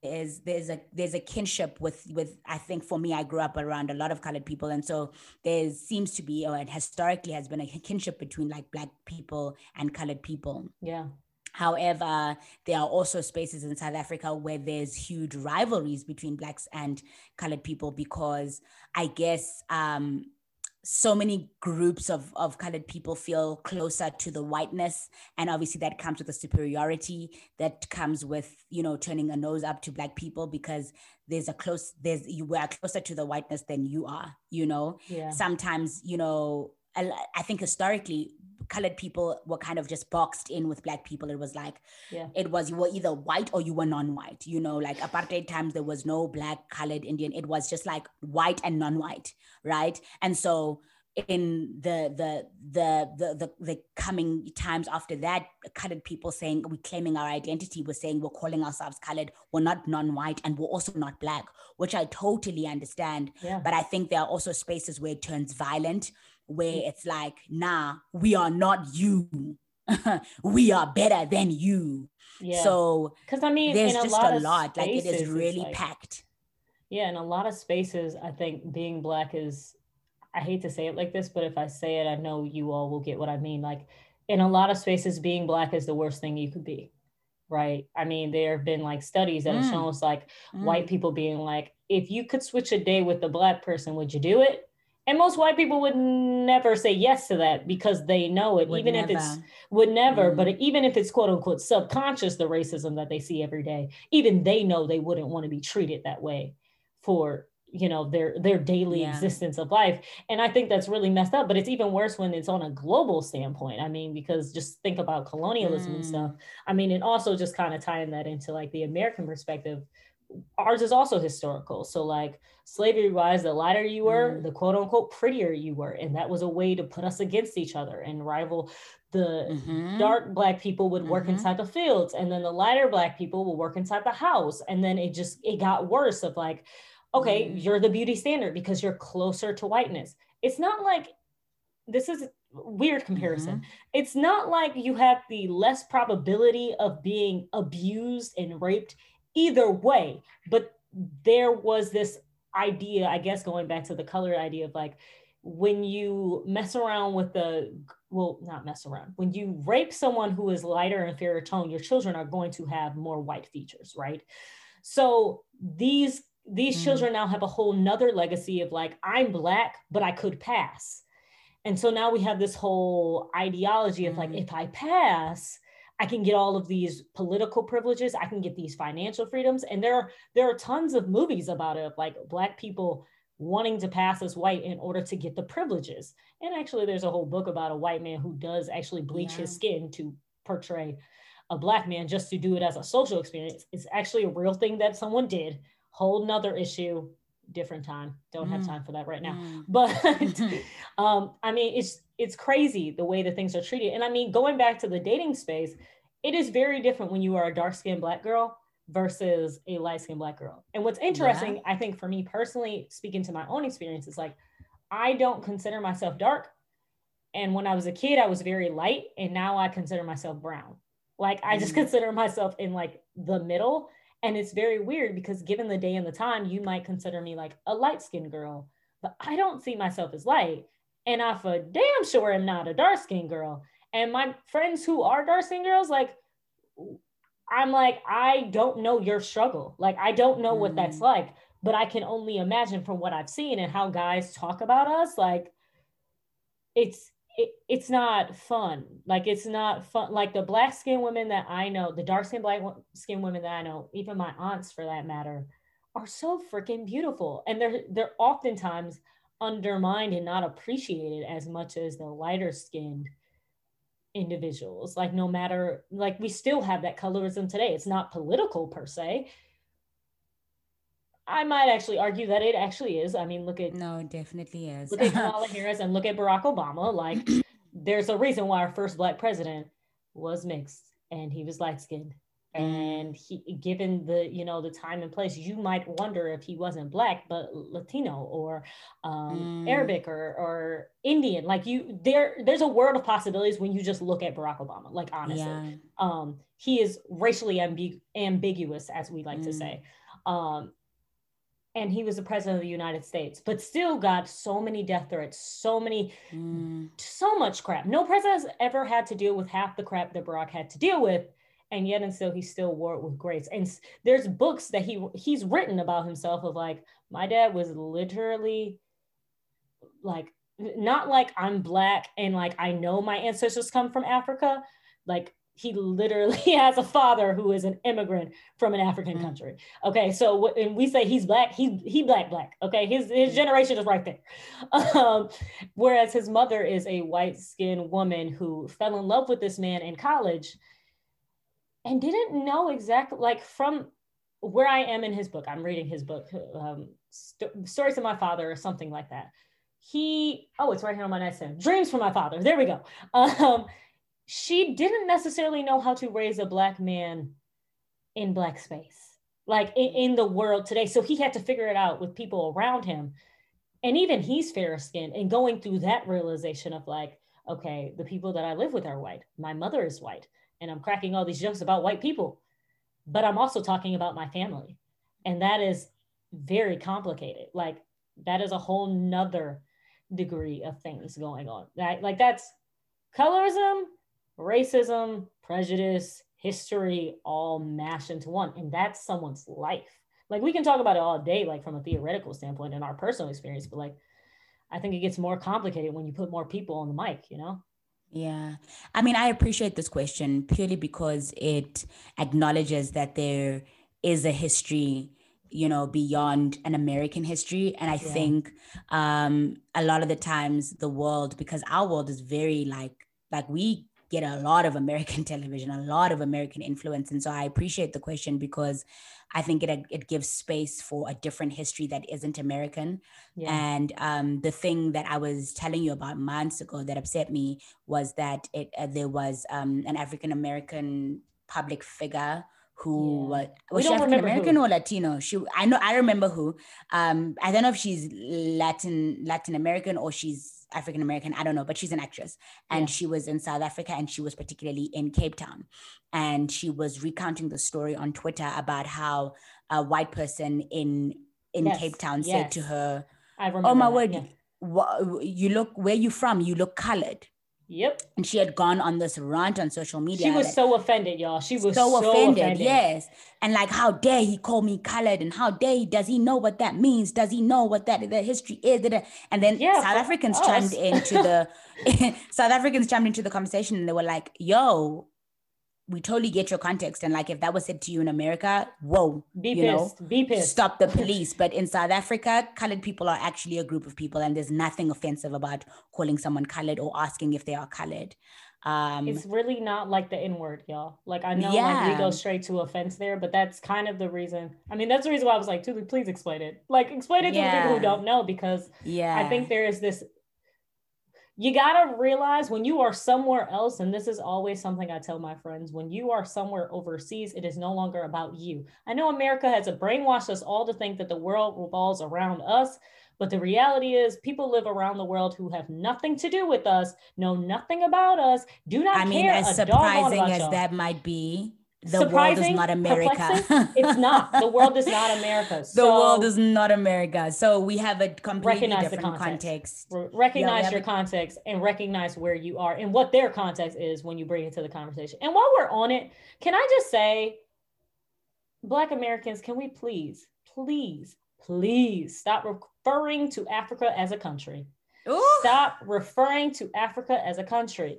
is there's a there's a kinship with with I think for me, I grew up around a lot of colored people, and so there seems to be, or it historically has been, a kinship between like black people and colored people. Yeah. However, there are also spaces in South Africa where there's huge rivalries between Blacks and colored people, because I guess um, so many groups of, of colored people feel closer to the whiteness. And obviously that comes with the superiority that comes with, you know, turning a nose up to black people, because there's a close, there's, you were closer to the whiteness than you are, you know, yeah. Sometimes, you know, I think historically colored people were kind of just boxed in with black people. It was like, yeah. it was, you were either white or you were non-white, you know, like apartheid times, there was no black, colored, Indian. It was just like white and non-white. Right. And so in the, the, the, the, the, the coming times after that, colored people saying, we're claiming our identity. We're saying, we're calling ourselves colored. We're not non-white. And we're also not black, which I totally understand. Yeah. But I think there are also spaces where it turns violent, where it's like, nah, we are not you. We are better than you. Yeah. So because I mean, there's just a lot. Like it is really packed. Yeah, in a lot of spaces, I think being black is, I hate to say it like this, but if I say it, I know you all will get what I mean. Like in a lot of spaces, being black is the worst thing you could be. Right. I mean, there have been like studies that mm. have shown like mm. white people being like, if you could switch a day with a black person, would you do it? And most white people would never say yes to that because they know it, would even never. if it's, would never, mm. but even if it's quote unquote subconscious, the racism that they see every day, even they know they wouldn't want to be treated that way for, you know, their, their daily yeah. existence of life. And I think that's really messed up, but it's even worse when it's on a global standpoint. I mean, because just think about colonialism mm. and stuff. I mean, and also just kind of tying that into like the American perspective, ours is also historical. So like slavery wise, the lighter you were, mm. the quote unquote prettier you were. And that was a way to put us against each other and rival. The mm-hmm. dark black people would work mm-hmm. inside the fields. And then the lighter black people will work inside the house. And then it just, it got worse of like, okay, mm. you're the beauty standard because you're closer to whiteness. It's not like, this is a weird comparison. Mm-hmm. It's not like you have the less probability of being abused and raped either way, but there was this idea, I guess, going back to the color idea of like, when you mess around with the, well, not mess around, when you rape someone who is lighter and fairer tone, your children are going to have more white features, right? So these, these mm. children now have a whole nother legacy of like, I'm black, but I could pass. And so now we have this whole ideology of mm. like, if I pass, I can get all of these political privileges. I can get these financial freedoms. And there are, there are tons of movies about it, like black people wanting to pass as white in order to get the privileges. And actually there's a whole book about a white man who does actually bleach yeah. his skin to portray a black man just to do it as a social experience. It's actually a real thing that someone did. Whole nother issue, different time. Don't mm. have time for that right now. Mm. But um, I mean, it's, it's crazy the way that things are treated. And I mean, going back to the dating space, it is very different when you are a dark-skinned black girl versus a light-skinned black girl. And what's interesting, yeah. I think for me personally, speaking to my own experience, is like, I don't consider myself dark. And when I was a kid, I was very light. And now I consider myself brown. Like I just mm. consider myself in like the middle. And it's very weird because given the day and the time, you might consider me like a light-skinned girl, but I don't see myself as light. And I for damn sure am not a dark-skinned girl. And my friends who are dark-skinned girls, like, I'm like, I don't know your struggle. Like, I don't know mm. what that's like, but I can only imagine from what I've seen and how guys talk about us. Like, it's, it, it's not fun. Like, it's not fun. Like the black-skinned women that I know, the dark-skinned black-skinned women that I know, even my aunts for that matter, are so freaking beautiful. And they're, they're oftentimes undermined and not appreciated as much as the lighter skinned individuals. Like no matter, like we still have that colorism today. It's not political per se. I might actually argue that it actually is. I mean, look at- No, it definitely is. Look at Kamala Harris and look at Barack Obama. Like there's a reason why our first black president was mixed and he was light skinned. And he, given the, you know, the time and place, you might wonder if he wasn't black, but Latino or um, mm. Arabic or, or Indian, like you, there, there's a world of possibilities when you just look at Barack Obama, like honestly, yeah. um, he is racially ambi- ambiguous, as we like mm. to say. Um, and he was the president of the United States, but still got so many death threats, so many, mm. so much crap. No president has ever had to deal with half the crap that Barack had to deal with. And yet and still, he still wore it with grace. And there's books that he he's written about himself of like, my dad was literally like not like I'm Black and like I know my ancestors come from Africa. Like, he literally has a father who is an immigrant from an African mm-hmm. country. Okay, so when we say he's Black, he he Black Black. Okay, his his generation is right there. Um, whereas his mother is a white-skinned woman who fell in love with this man in college and didn't know exactly, like, from where I am in his book, I'm reading his book, um, St- Stories of My Father or something like that. He, oh, it's right here on my nightstand. Dreams from My Father, there we go. Um, she didn't necessarily know how to raise a Black man in Black space, like in, in the world today. So he had to figure it out with people around him. And even he's fair skinned and going through that realization of like, okay, the people that I live with are white. My mother is white. And I'm cracking all these jokes about white people, but I'm also talking about my family. And that is very complicated. Like, that is a whole nother degree of things going on. That, like, that's colorism, racism, prejudice, history, all mashed into one. And that's someone's life. Like, we can talk about it all day, like from a theoretical standpoint and our personal experience, but like, I think it gets more complicated when you put more people on the mic, you know? Yeah. I mean, I appreciate this question purely because it acknowledges that there is a history, you know, beyond an American history. And I yeah. think um, a lot of the times the world, because our world is very like, like we get a lot of American television, a lot of American influence. And so I appreciate the question because I think it it gives space for a different history that isn't American. Yeah. And um, the thing that I was telling you about months ago that upset me was that it uh, there was um, an African-American public figure who yeah. was, was she African-American or Latino? She, I know, I remember who. Um, I don't know if she's Latin, Latin American or she's African-American, I don't know, but she's an actress. And yeah. she was in South Africa and she was particularly in Cape Town. And she was recounting the story on Twitter about how a white person in in yes. Cape Town yes. said to her, I remember oh my that. word, yeah. wh- you look, where you from? You look colored. Yep. And she had gone on this rant on social media. She was like, so offended, y'all. She was so, so offended, offended. Yes. And like, how dare he call me colored? And how dare he, does he know what that means? Does he know what that the history is? And then yeah, South Africans us. chimed into the South Africans chimed into the conversation and they were like, yo, we totally get your context. And like, if that was said to you in America, whoa, be you pissed, know, be pissed. Stop the police. But in South Africa, colored people are actually a group of people and there's nothing offensive about calling someone colored or asking if they are colored. Um, it's really not like the N-word, y'all. Like, I know yeah. like, we go straight to offense there, but that's kind of the reason. I mean, that's the reason why I was like, Tuli, please explain it. Like, explain it yeah. to the people who don't know, because yeah. I think there is this, you gotta realize when you are somewhere else, and this is always something I tell my friends, when you are somewhere overseas, it is no longer about you. I know America has brainwashed us all to think that the world revolves around us, but the reality is people live around the world who have nothing to do with us, know nothing about us, do not care. I mean, care as surprising as y'all. That might be, the surprising, world is not America. It's not. The world is not America. So the world is not America. So we have a completely different context. context. Recognize yeah, your a- context and recognize where you are and what their context is when you bring it to the conversation. And while we're on it, can I just say, Black Americans, can we please, please, please stop referring to Africa as a country? Ooh. Stop referring to Africa as a country.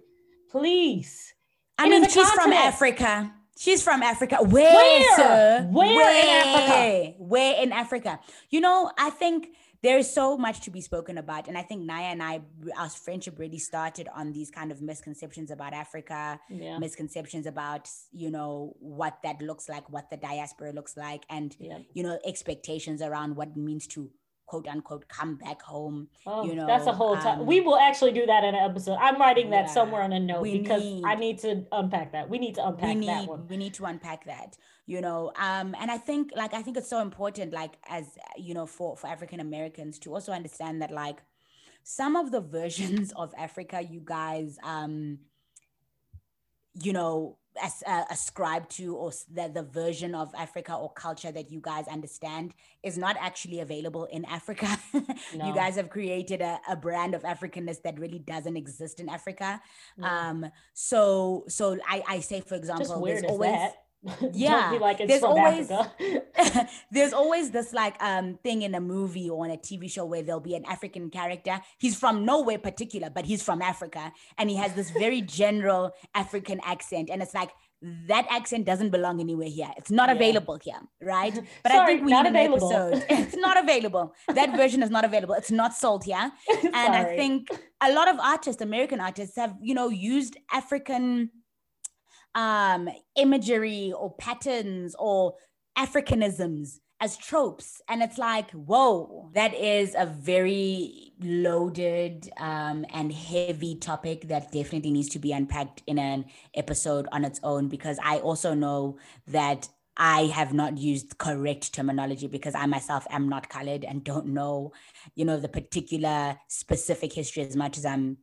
Please. I it mean, she's continent. from Africa. She's from Africa. Where, Where? sir? Where, Where in Africa? Where in Africa? You know, I think there is so much to be spoken about. And I think Naya and I, our friendship really started on these kind of misconceptions about Africa, yeah. misconceptions about, you know, what that looks like, what the diaspora looks like, and, yeah. you know, expectations around what it means to quote unquote come back home. Oh, you know, that's a whole time. Um, we will actually do that in an episode. I'm writing that yeah, somewhere on a note we because need, I need to unpack that. We need to unpack we need, that one. We need to unpack that, you know. Um, and I think like I think it's so important, like as you know, for, for African Americans to also understand that like some of the versions of Africa you guys um, you know, as, uh, ascribe to, or the, the version of Africa or culture that you guys understand is not actually available in Africa. No. You guys have created a, a brand of Africanness that really doesn't exist in Africa. No. Um, so so I, I say, for example, Just weird there's always... That. Yeah, me like it's there's from always Africa. There's always this like um thing in a movie or on a T V show where there'll be an African character. He's from nowhere particular, but he's from Africa, and he has this very general African accent, and it's like that accent doesn't belong anywhere here. It's not yeah. available here, right? But Sorry, I think we need an episode. It's not available. That version is not available. It's not sold here. And I think a lot of artists, American artists, have, you know, used African um, imagery or patterns or Africanisms as tropes. And it's like, whoa, that is a very loaded um, and heavy topic that definitely needs to be unpacked in an episode on its own, because I also know that I have not used correct terminology because I myself am not colored and don't know, you know, the particular specific history as much as I'm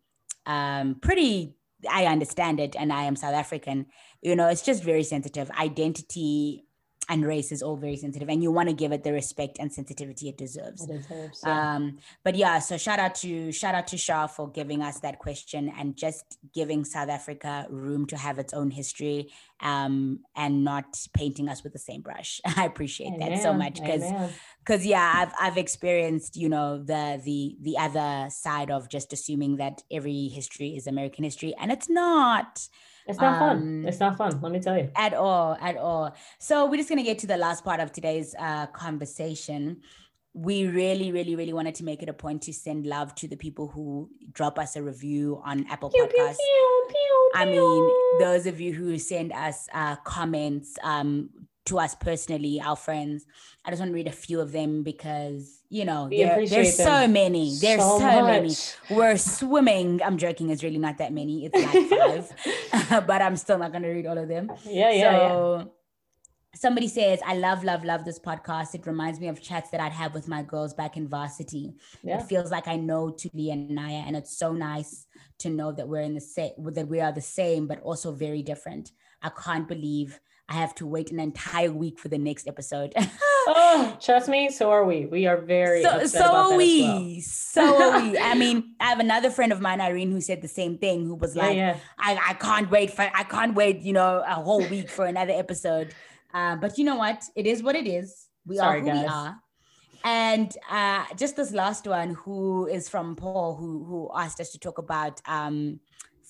um, pretty, I understand it and I am South African. You know, it's just very sensitive. Identity and race is all very sensitive, and you want to give it the respect and sensitivity it deserves. It deserves yeah. Um, but yeah, so shout out to shout out to Shah for giving us that question and just giving South Africa room to have its own history, um, and not painting us with the same brush. I appreciate Amen. that so much because because yeah, I've I've experienced, you know, the the the other side of just assuming that every history is American history, and it's not. It's not fun. Um, it's not fun. Let me tell you. At all, at all. So we're just going to get to the last part of today's uh, conversation. We really, really, really wanted to make it a point to send love to the people who drop us a review on Apple Podcasts. Pew, pew, pew, pew, I mean, those of you who send us uh, comments um, to us personally, our friends. I just want to read a few of them because, you know, there, there's them. so many. There's so, so many. We're swimming. I'm joking. It's really not that many. It's like five. But I'm still not going to read all of them. Yeah, yeah, so, yeah. Somebody says, I love, love, love this podcast. It reminds me of chats that I'd have with my girls back in varsity. Yeah. It feels like I know Tuli and Naya, and it's so nice to know that we're in the same, that we are the same, but also very different. I can't believe I have to wait an entire week for the next episode. Oh, trust me, so are we. We are very so, upset so about are we. That as well. So are we. I mean, I have another friend of mine, Irene, who said the same thing, who was like, yeah, yeah. I, I can't wait for I can't wait, you know, a whole week for another episode. Uh, but you know what? It is what it is. We Sorry, are who guys. we are. And uh, just this last one, who is from Paul, who who asked us to talk about um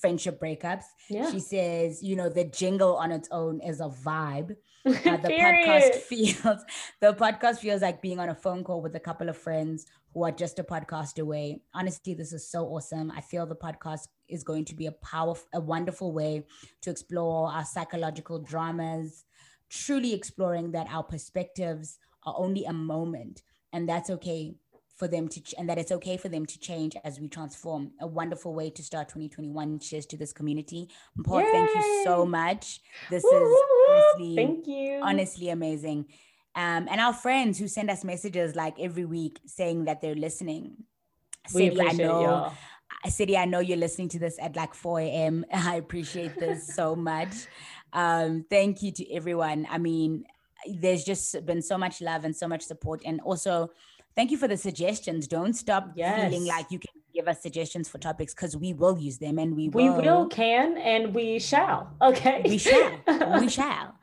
friendship breakups. Yeah. She says, you know, the jingle on its own is a vibe. Uh, the podcast feels the podcast feels like being on a phone call with a couple of friends who are just a podcast away. Honestly, this is so awesome. I feel the podcast is going to be a powerful, a wonderful way to explore our psychological dramas, truly exploring that our perspectives are only a moment, and that's okay. For them to ch- and that it's okay for them to change as we transform. A wonderful way to start twenty twenty-one. Cheers to this community. Paul, Yay! Thank you so much. This woo, is woo, woo. honestly, thank you. honestly amazing. Um, and our friends who send us messages like every week saying that they're listening. We Sadie, appreciate I know, y'all. Sadie, I know you're listening to this at like four a.m. I appreciate this so much. Um, thank you to everyone. I mean, there's just been so much love and so much support, and also thank you for the suggestions. Don't stop yes. feeling like you can give us suggestions for topics, because we will use them and we will. We will, can, and we shall. Okay. We shall. we shall.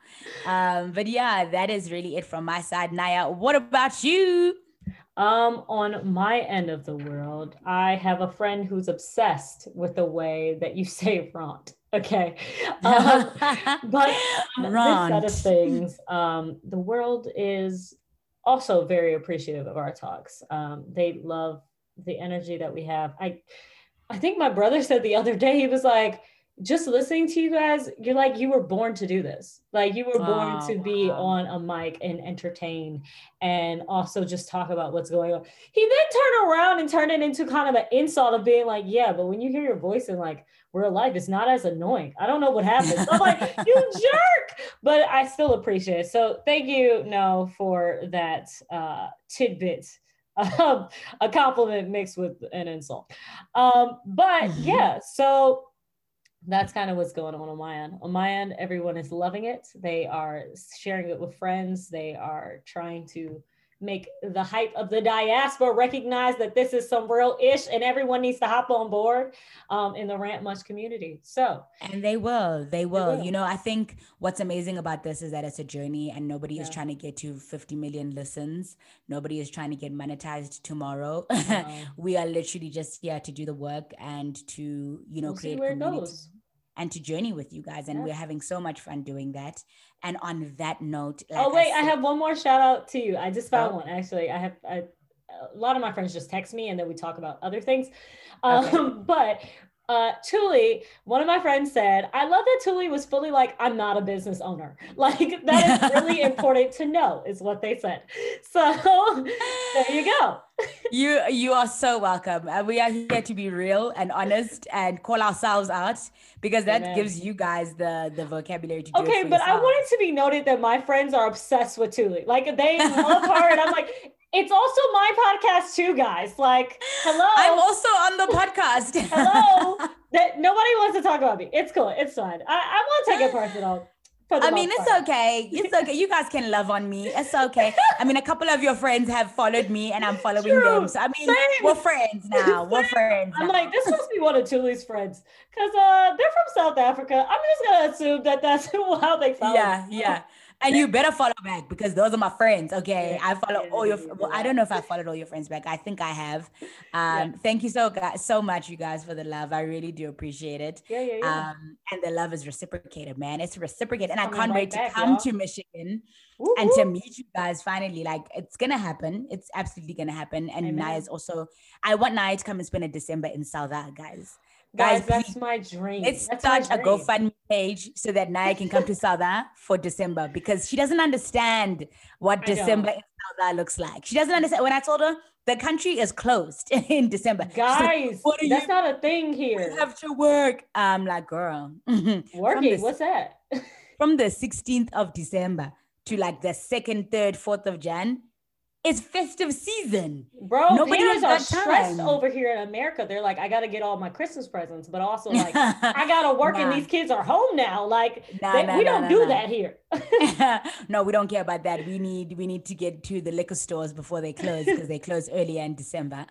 Um, but yeah, that is really it from my side. Naya, what about you? Um, on my end of the world, I have a friend who's obsessed with the way that you say rant. Okay. Um, but rant. This set of things, um, the world is also very appreciative of our talks. Um, they love the energy that we have. I I think my brother said the other day, he was like, just listening to you guys, you're like, you were born to do this. Like you were born oh, to be wow. on a mic and entertain and also just talk about what's going on. He then turned around and turned it into kind of an insult of being like, yeah, but when you hear your voice in like real life, it's not as annoying. I don't know what happens. I'm like, you jerk, but I still appreciate it. So thank you, No, for that uh, tidbit. Um, a compliment mixed with an insult. Um, but yeah, so that's kind of what's going on on my end. On my end, everyone is loving it. They are sharing it with friends. They are trying to make the hype of the diaspora recognize that this is some real ish and everyone needs to hop on board um, in the Rant Much community. So, and they will, they will, they will. You know, I think what's amazing about this is that it's a journey and nobody yeah. is trying to get to fifty million listens. Nobody is trying to get monetized tomorrow. No. We are literally just here to do the work and to, you know, we'll create see where it goes. And to journey with you guys. And yeah. we're having so much fun doing that. And on that note. Like oh, wait, I, said, I have one more shout out to you. I just found oh. one, actually. I have I, a lot of my friends just text me and then we talk about other things. Um, okay. But uh, Tuli, one of my friends said, I love that Tuli was fully like, I'm not a business owner. Like that is really important to know is what they said. So there you go. you you are so welcome. Uh, we are here to be real and honest and call ourselves out because that Amen. Gives you guys the the vocabulary to do okay, it for but yourself. I want it to be noted that my friends are obsessed with Tuli. Like they love her and I'm like, it's also my podcast too, guys. Like, hello. I'm also on the podcast. hello. That nobody wants to talk about me. It's cool. It's fine. I, I won't take it personal. I mean, it's part. okay. It's okay. You guys can love on me. It's okay. I mean, a couple of your friends have followed me and I'm following True. them. So I mean, Same. we're friends now. We're Same. friends. Now. I'm like, this must be one of Tuli's friends because uh, they're from South Africa. I'm just going to assume that that's how they follow. Yeah, yeah. And you better follow back because those are my friends. Okay. I follow all your, well, I don't know if I followed all your friends back. I think I have. Um, yeah. Thank you so, so much, you guys, for the love. I really do appreciate it. Yeah, yeah, yeah. Um, and the love is reciprocated, man. It's reciprocated. And I can't wait to come to Michigan Woo-hoo. and to meet you guys finally. Like, it's going to happen. It's absolutely going to happen. And Amen. Naya's also, I want Naya to come and spend a December in South Africa, guys. Guys, guys, that's please, my dream. Let's that's start a GoFundMe page so that Naya can come to South for December because she doesn't understand what I December don't. in South looks like. She doesn't understand. When I told her the country is closed in December, guys, like, that's you? not a thing here. We have to work. I'm like, girl, working. The, what's that? From the sixteenth of December to like the second, third, fourth of Jan. It's festive season. Bro, Nobody parents are stressed time. over here in America. They're like, I got to get all my Christmas presents, but also like, I got to work nah. and these kids are home now. Like, nah, they, nah, we nah, don't nah, do nah. that here. No, we don't care about that. We need we need to get to the liquor stores before they close because they close earlier in December.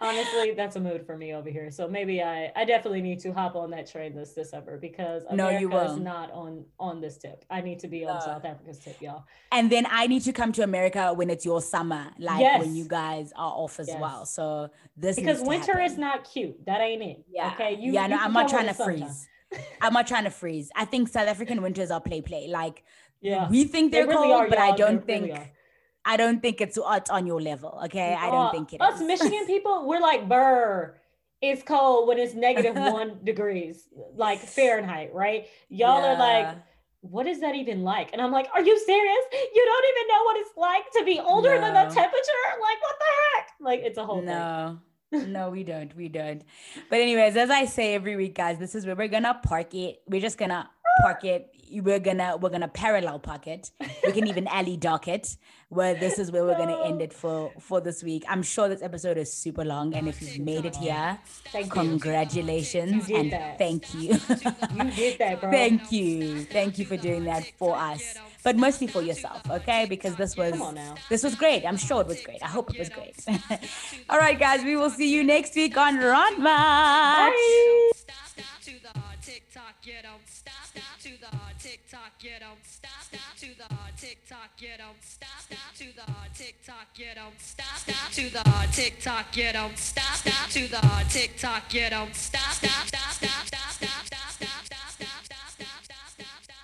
Honestly, that's a mood for me over here. So maybe I, I definitely need to hop on that train this December because America no, is not on, on this tip. I need to be on uh, South Africa's tip, y'all. And then I need to come to America when it's your summer, like yes. when you guys are off as yes. well. So this because winter happen. is not cute. That ain't it. Yeah. Okay. You, yeah. No, you I'm not trying to freeze. I'm not trying to freeze. I think South African winters are play play. Like yeah. we think they're they really cold, are, but I don't think really I don't think it's on your level. Okay. I don't uh, think it us is. Us Michigan people, we're like burr. It's cold when it's negative one degrees, like Fahrenheit, right? Y'all yeah. are like, what is that even like? And I'm like, are you serious? You don't even know what it's like to be older no. than that temperature? Like, what the heck? Like, it's a whole no. thing. No, we don't. We don't. But anyways, as I say every week, guys, this is where we're going to park it. We're just going to park it. We're going to, we're going to parallel park it. We can even alley dock it. Where this is where we're going to end it for, for this week. I'm sure this episode is super long. And if you've made it here, thank congratulations you. You and that. thank you. You did that, bro. Thank you. Thank you for doing that for us, but mostly for yourself. Okay. Because this was, this was great. I'm sure it was great. I hope it was great. All right, guys, we will see you next week on Rant Much. Bye. You don't stop to the hard TikTok, you don't stop to the hard TikTok, you don't stop to the hard TikTok, you don't stop to the hard TikTok, you don't stop to the hard TikTok, you don't stop stop stop stop